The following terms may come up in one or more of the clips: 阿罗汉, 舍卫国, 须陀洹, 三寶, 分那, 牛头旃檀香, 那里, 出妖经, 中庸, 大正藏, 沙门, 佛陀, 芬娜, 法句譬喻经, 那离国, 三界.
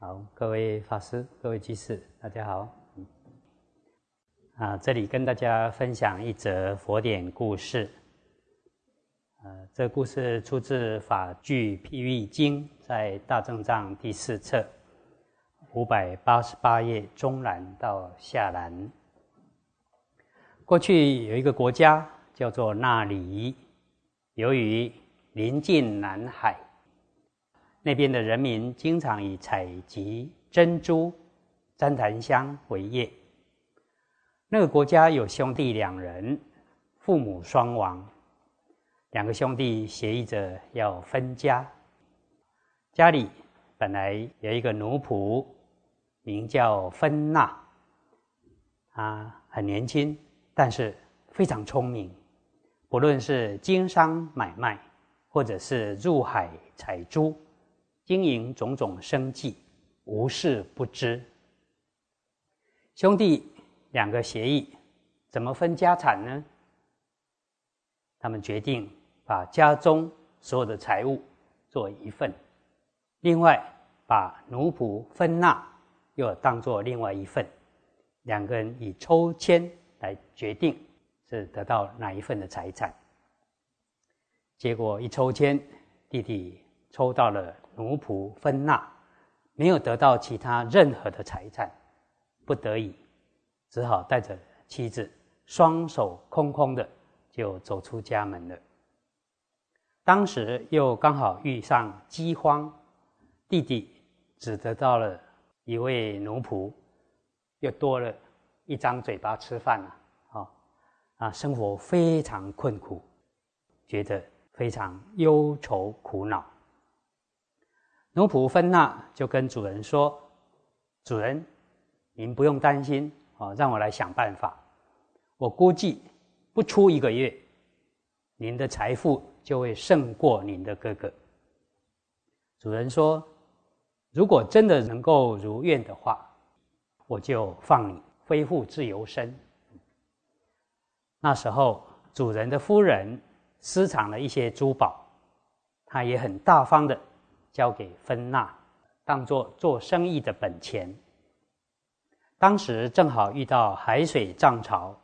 好，各位法师、各位居士，大家好。这里跟大家分享一则佛典故事。这故事出自《法句譬喻经》在大正藏第四册588页中栏到下栏。过去有一个国家叫做那里，由于临近南海，那边的人民经常以采集珍珠、旃檀香为业。那个国家有兄弟两人，父母双亡，两个兄弟协议着要分家。家里本来有一个奴仆，名叫芬娜，很年轻，但是非常聪明，不论是经商买卖，或者是入海采珠，经营种种生计，无事不知。兄弟两个协议怎么分家产呢？他们决定把家中所有的财物做一份，另外把奴仆芬娜又当作另外一份，两个人以抽签来决定是得到哪一份的财产。结果一抽签，弟弟抽到了奴仆芬娜，没有得到其他任何的财产，不得已只好带着妻子双手空空的就走出家门了。当时又刚好遇上饥荒，弟弟只得到了一位奴仆，又多了一张嘴巴吃饭了。生活非常困苦，觉得非常忧愁苦恼。奴仆芬娜就跟主人说：“主人，您不用担心，让我来想办法。我估计不出一个月，您的财富就会胜过您的哥哥。”主人说：“如果真的能够如愿的话，我就放你恢复自由身。”那时候，主人的夫人私藏了一些珠宝，她也很大方的交给芬娜，当作做生意的本钱。当时正好遇到海水涨潮，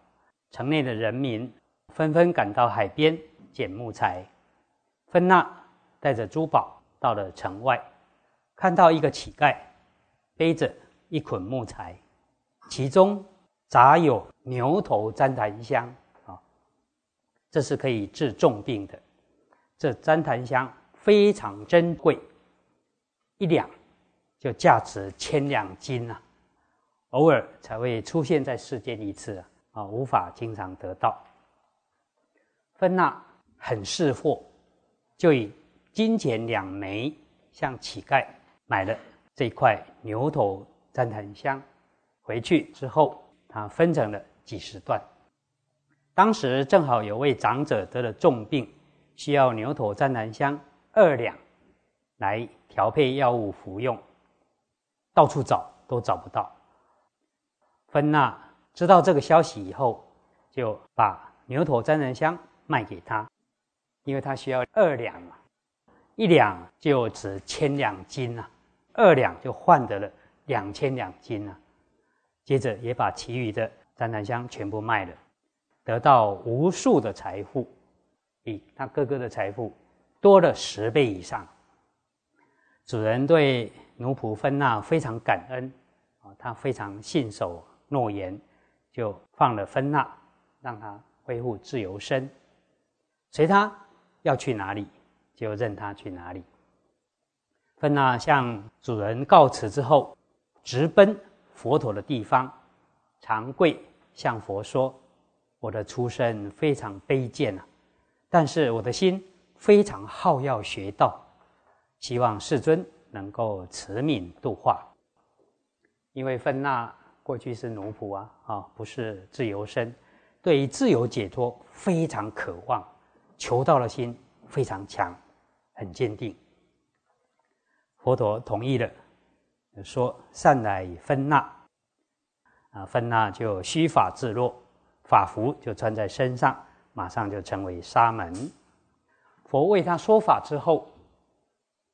城内的人民纷纷赶到海边捡木材。芬娜带着珠宝到了城外，看到一个乞丐背着一捆木材，其中杂有牛头旃檀香，这是可以治重病的。这旃檀香非常珍贵，一两就价值1,200斤啊，偶尔才会出现在世间一次无法经常得到。芬娜很识货，就以金钱2枚向乞丐买了这块牛头旃檀香。回去之后，他分成了几10段。当时正好有位长者得了重病，需要牛头旃檀香2两来调配药物服用，到处找都找不到。芬娜知道这个消息以后，就把牛头旃檀香卖给他，因为他需要2两嘛，1两就值1,200斤啊，2两就换得了2,200斤啊。接着也把其余的旃檀香全部卖了，得到无数的财富，比他哥哥的财富多了10倍以上。主人对奴仆芬娜非常感恩，他非常信守诺言，就放了芬娜，让他恢复自由身，随他要去哪里就任他去哪里。芬娜向主人告辞之后，直奔佛陀的地方，长跪向佛说：“我的出身非常卑贱啊，但是我的心非常好要学道，希望世尊能够慈悯度化。”因为芬娜过去是奴仆不是自由身，对于自由解脱非常渴望，求道的心非常强，很坚定。佛陀同意了，说：“善来芬娜。”芬娜就须发自落，法服就穿在身上，马上就成为沙门。佛为他说法之后，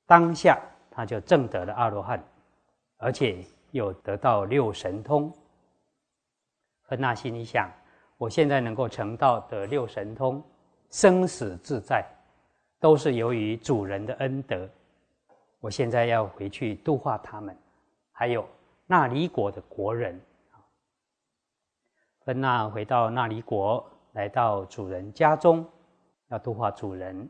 当下他就证得了阿罗汉，而且又得到六神通。恒那心里想，我现在能够成道的六神通，生死自在，都是由于主人的恩德。我现在要回去度化他们，还有那离国的国人。芬那回到那离国，来到主人家中，要度化主人。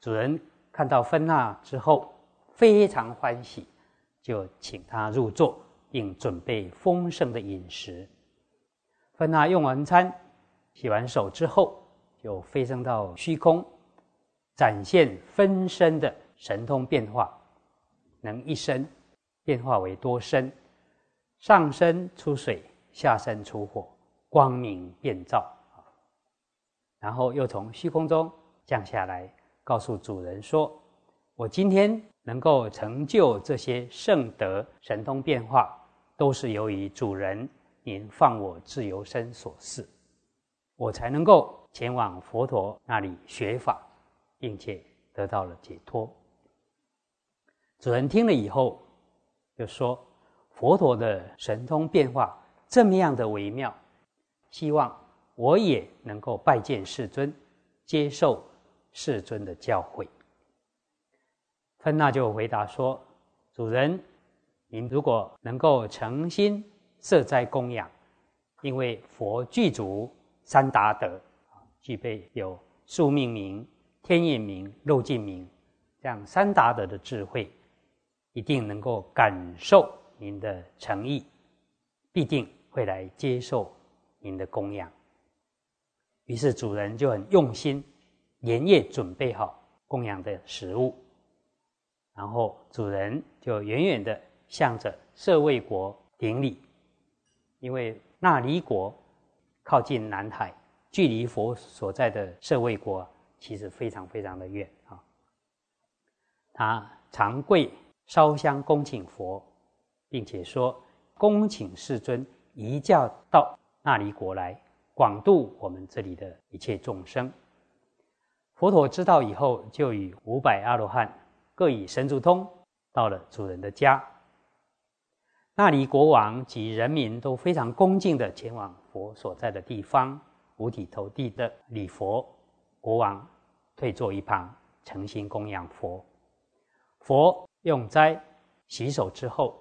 主人看到芬那之后非常欢喜，就请他入座，并准备丰盛的饮食。芬那用完餐，洗完手之后，就飞升到虚空，展现分身的神通变化，能一身变化为多身，上身出水，下身出火，光明遍照。然后又从虚空中降下来，告诉主人说，我今天能够成就这些圣德神通变化，都是由于主人您放我自由身所赐，我才能够前往佛陀那里学法，并且得到了解脱。主人听了以后就说，佛陀的神通变化这么样的微妙，希望我也能够拜见世尊，接受世尊的教诲。芬那就回答说，主人，您如果能够诚心摄斋供养，因为佛具足三达德，具备有宿命明、天眼明、漏尽明这样三达德的智慧，一定能够感受您的诚意，必定会来接受您的供养。于是主人就很用心，连夜准备好供养的食物，然后主人就远远的向着舍卫国顶礼。因为那离国靠近南海，距离佛所在的舍卫国其实非常非常的远啊。他长跪烧香恭请佛，并且说，恭请世尊移驾到那离国来，广度我们这里的一切众生。佛陀知道以后，就与500阿罗汉各以神足通到了主人的家。那离国王及人民都非常恭敬地前往佛所在的地方，五体投地的礼佛。国王退坐一旁，诚心供养佛。佛用斋洗手之后，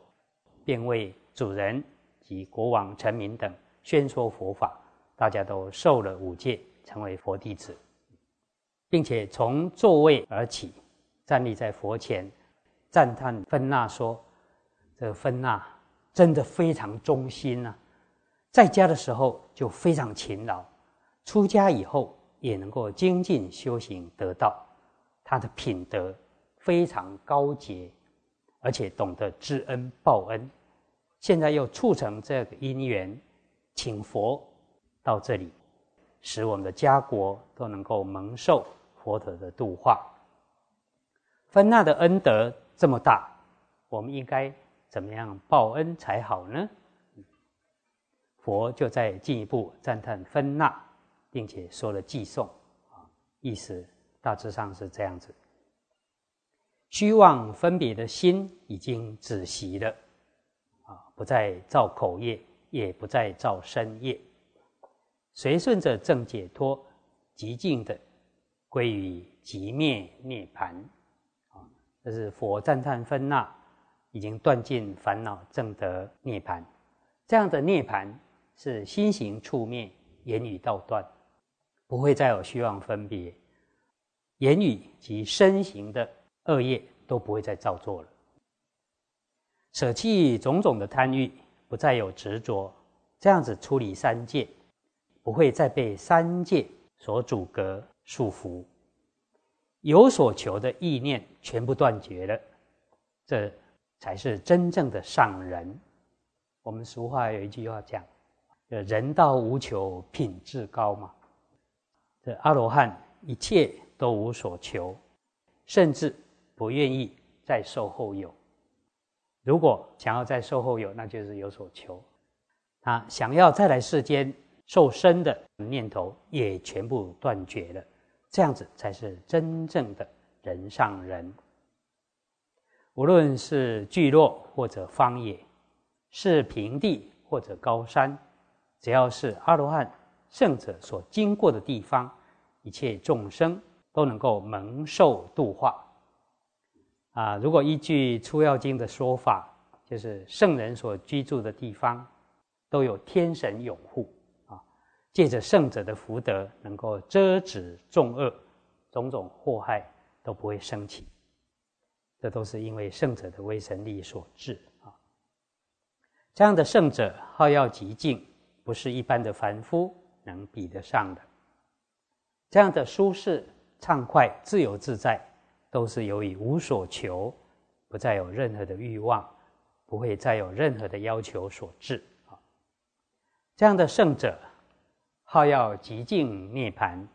便为主人及国王、臣民等宣说佛法，大家都受了5戒，成为佛弟子，并且从座位而起，站立在佛前，赞叹芬那说：“这芬那真的非常忠心啊！在家的时候就非常勤劳，出家以后也能够精进修行得道。他的品德非常高洁，而且懂得知恩报恩。现在又促成这个因缘，请佛到这里，使我们的家国都能够蒙受佛陀的度化。芬那的恩德这么大，我们应该怎么样报恩才好呢？”佛就再进一步赞叹芬那，并且说了偈颂，意思大致上是这样子：虚妄分别的心已经止息了，不再造口业，也不再造身业，随顺着正解脱，极尽的归于极灭涅槃。这是佛赞叹芬那已经断尽烦恼，证得涅槃。这样的涅槃是心行处灭，言语道断，不会再有虚妄分别，言语及身行的恶业都不会再造作了。舍弃种种的贪欲，不再有执着，这样子出离3界，不会再被3界所阻隔束缚。有所求的意念全部断绝了，这才是真正的上人。我们俗话有一句话讲，人道无求品质高嘛。这阿罗汉一切都无所求，甚至不愿意再受后有。如果想要再受后有，那就是有所求。他想要再来世间受身的念头也全部断绝了，这样子才是真正的人上人。无论是聚落或者荒野，是平地或者高山，只要是阿罗汉圣者所经过的地方，一切众生都能够蒙受度化。如果依据《出妖经》的说法，就是圣人所居住的地方都有天神拥护借着圣者的福德，能够遮止众恶，种种祸害都不会升起。这都是因为圣者的威神力所致啊！这样的圣者好要极静，不是一般的凡夫能比得上的。这样的舒适、畅快、自由自在，都是由于无所求，不再有任何的欲望，不会再有任何的要求所致啊！这样的圣者好要极静涅槃，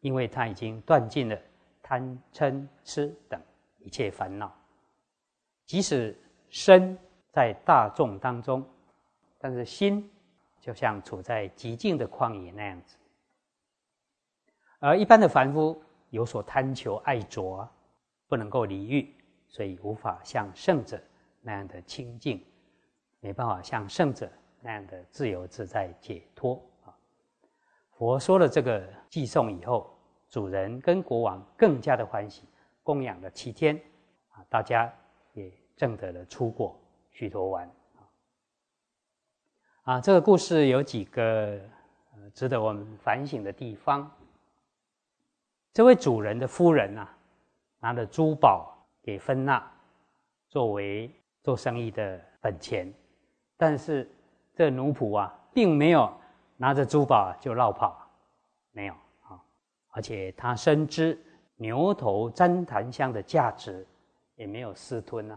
因为他已经断尽了贪、嗔、痴等一切烦恼，即使身在大众当中，但是心就像处在极静的旷野那样子。而一般的凡夫有所贪求爱着不能够离欲，所以无法像圣者那样的清净，没办法像圣者那样的自由自在解脱。佛说了这个偈颂以后，主人跟国王更加的欢喜，供养了7天，大家也证得了出果须陀洹。这个故事有几个值得我们反省的地方。这位主人的夫人拿了珠宝给芬娜作为做生意的本钱，但是这奴仆并没有拿着珠宝就绕跑，没有，而且他深知牛头旃檀香的价值，也没有私吞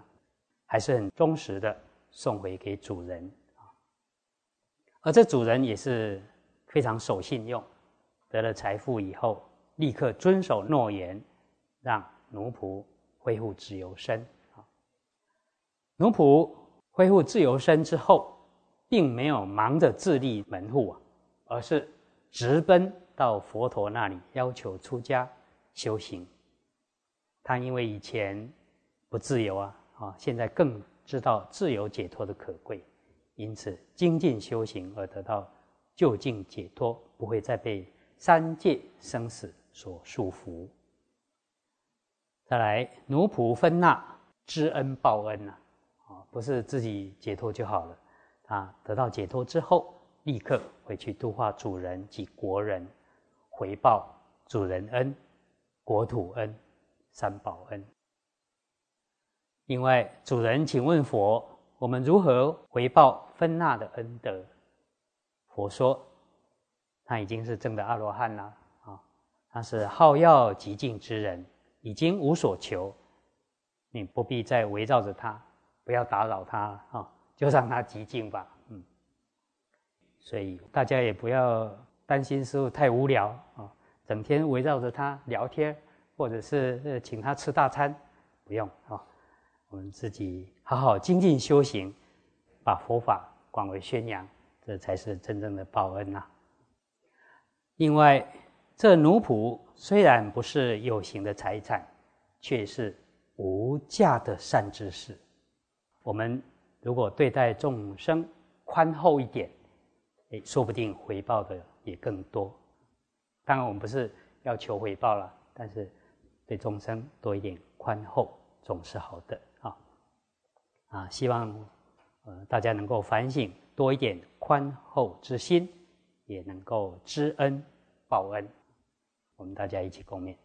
还是很忠实的送回给主人。而这主人也是非常守信用，得了财富以后立刻遵守诺言，让奴仆恢复自由身。奴仆恢复自由身之后，并没有忙着自立门户而是直奔到佛陀那里要求出家修行。他因为以前不自由现在更知道自由解脱的可贵，因此精进修行而得到究竟解脱，不会再被三界生死所束缚。再来，奴仆芬那知恩报恩不是自己解脱就好了，得到解脱之后立刻回去度化主人及国人，回报主人恩、国土恩、三宝恩。另外，主人请问佛，我们如何回报芬那的恩德？佛说他已经是证得阿罗汉了，他是好要极静之人，已经无所求，你不必再围绕着他，不要打扰他就让他极静吧。所以大家也不要担心师父太无聊整天围绕着他聊天，或者是请他吃大餐，不用我们自己好好精进修行，把佛法广为宣扬，这才是真正的报恩另外，这奴仆虽然不是有形的财产，却是无价的善知识。我们如果对待众生宽厚一点，说不定回报的也更多。当然我们不是要求回报了，但是对众生多一点宽厚总是好的希望大家能够反省，多一点宽厚之心，也能够知恩报恩。我们大家一起共勉。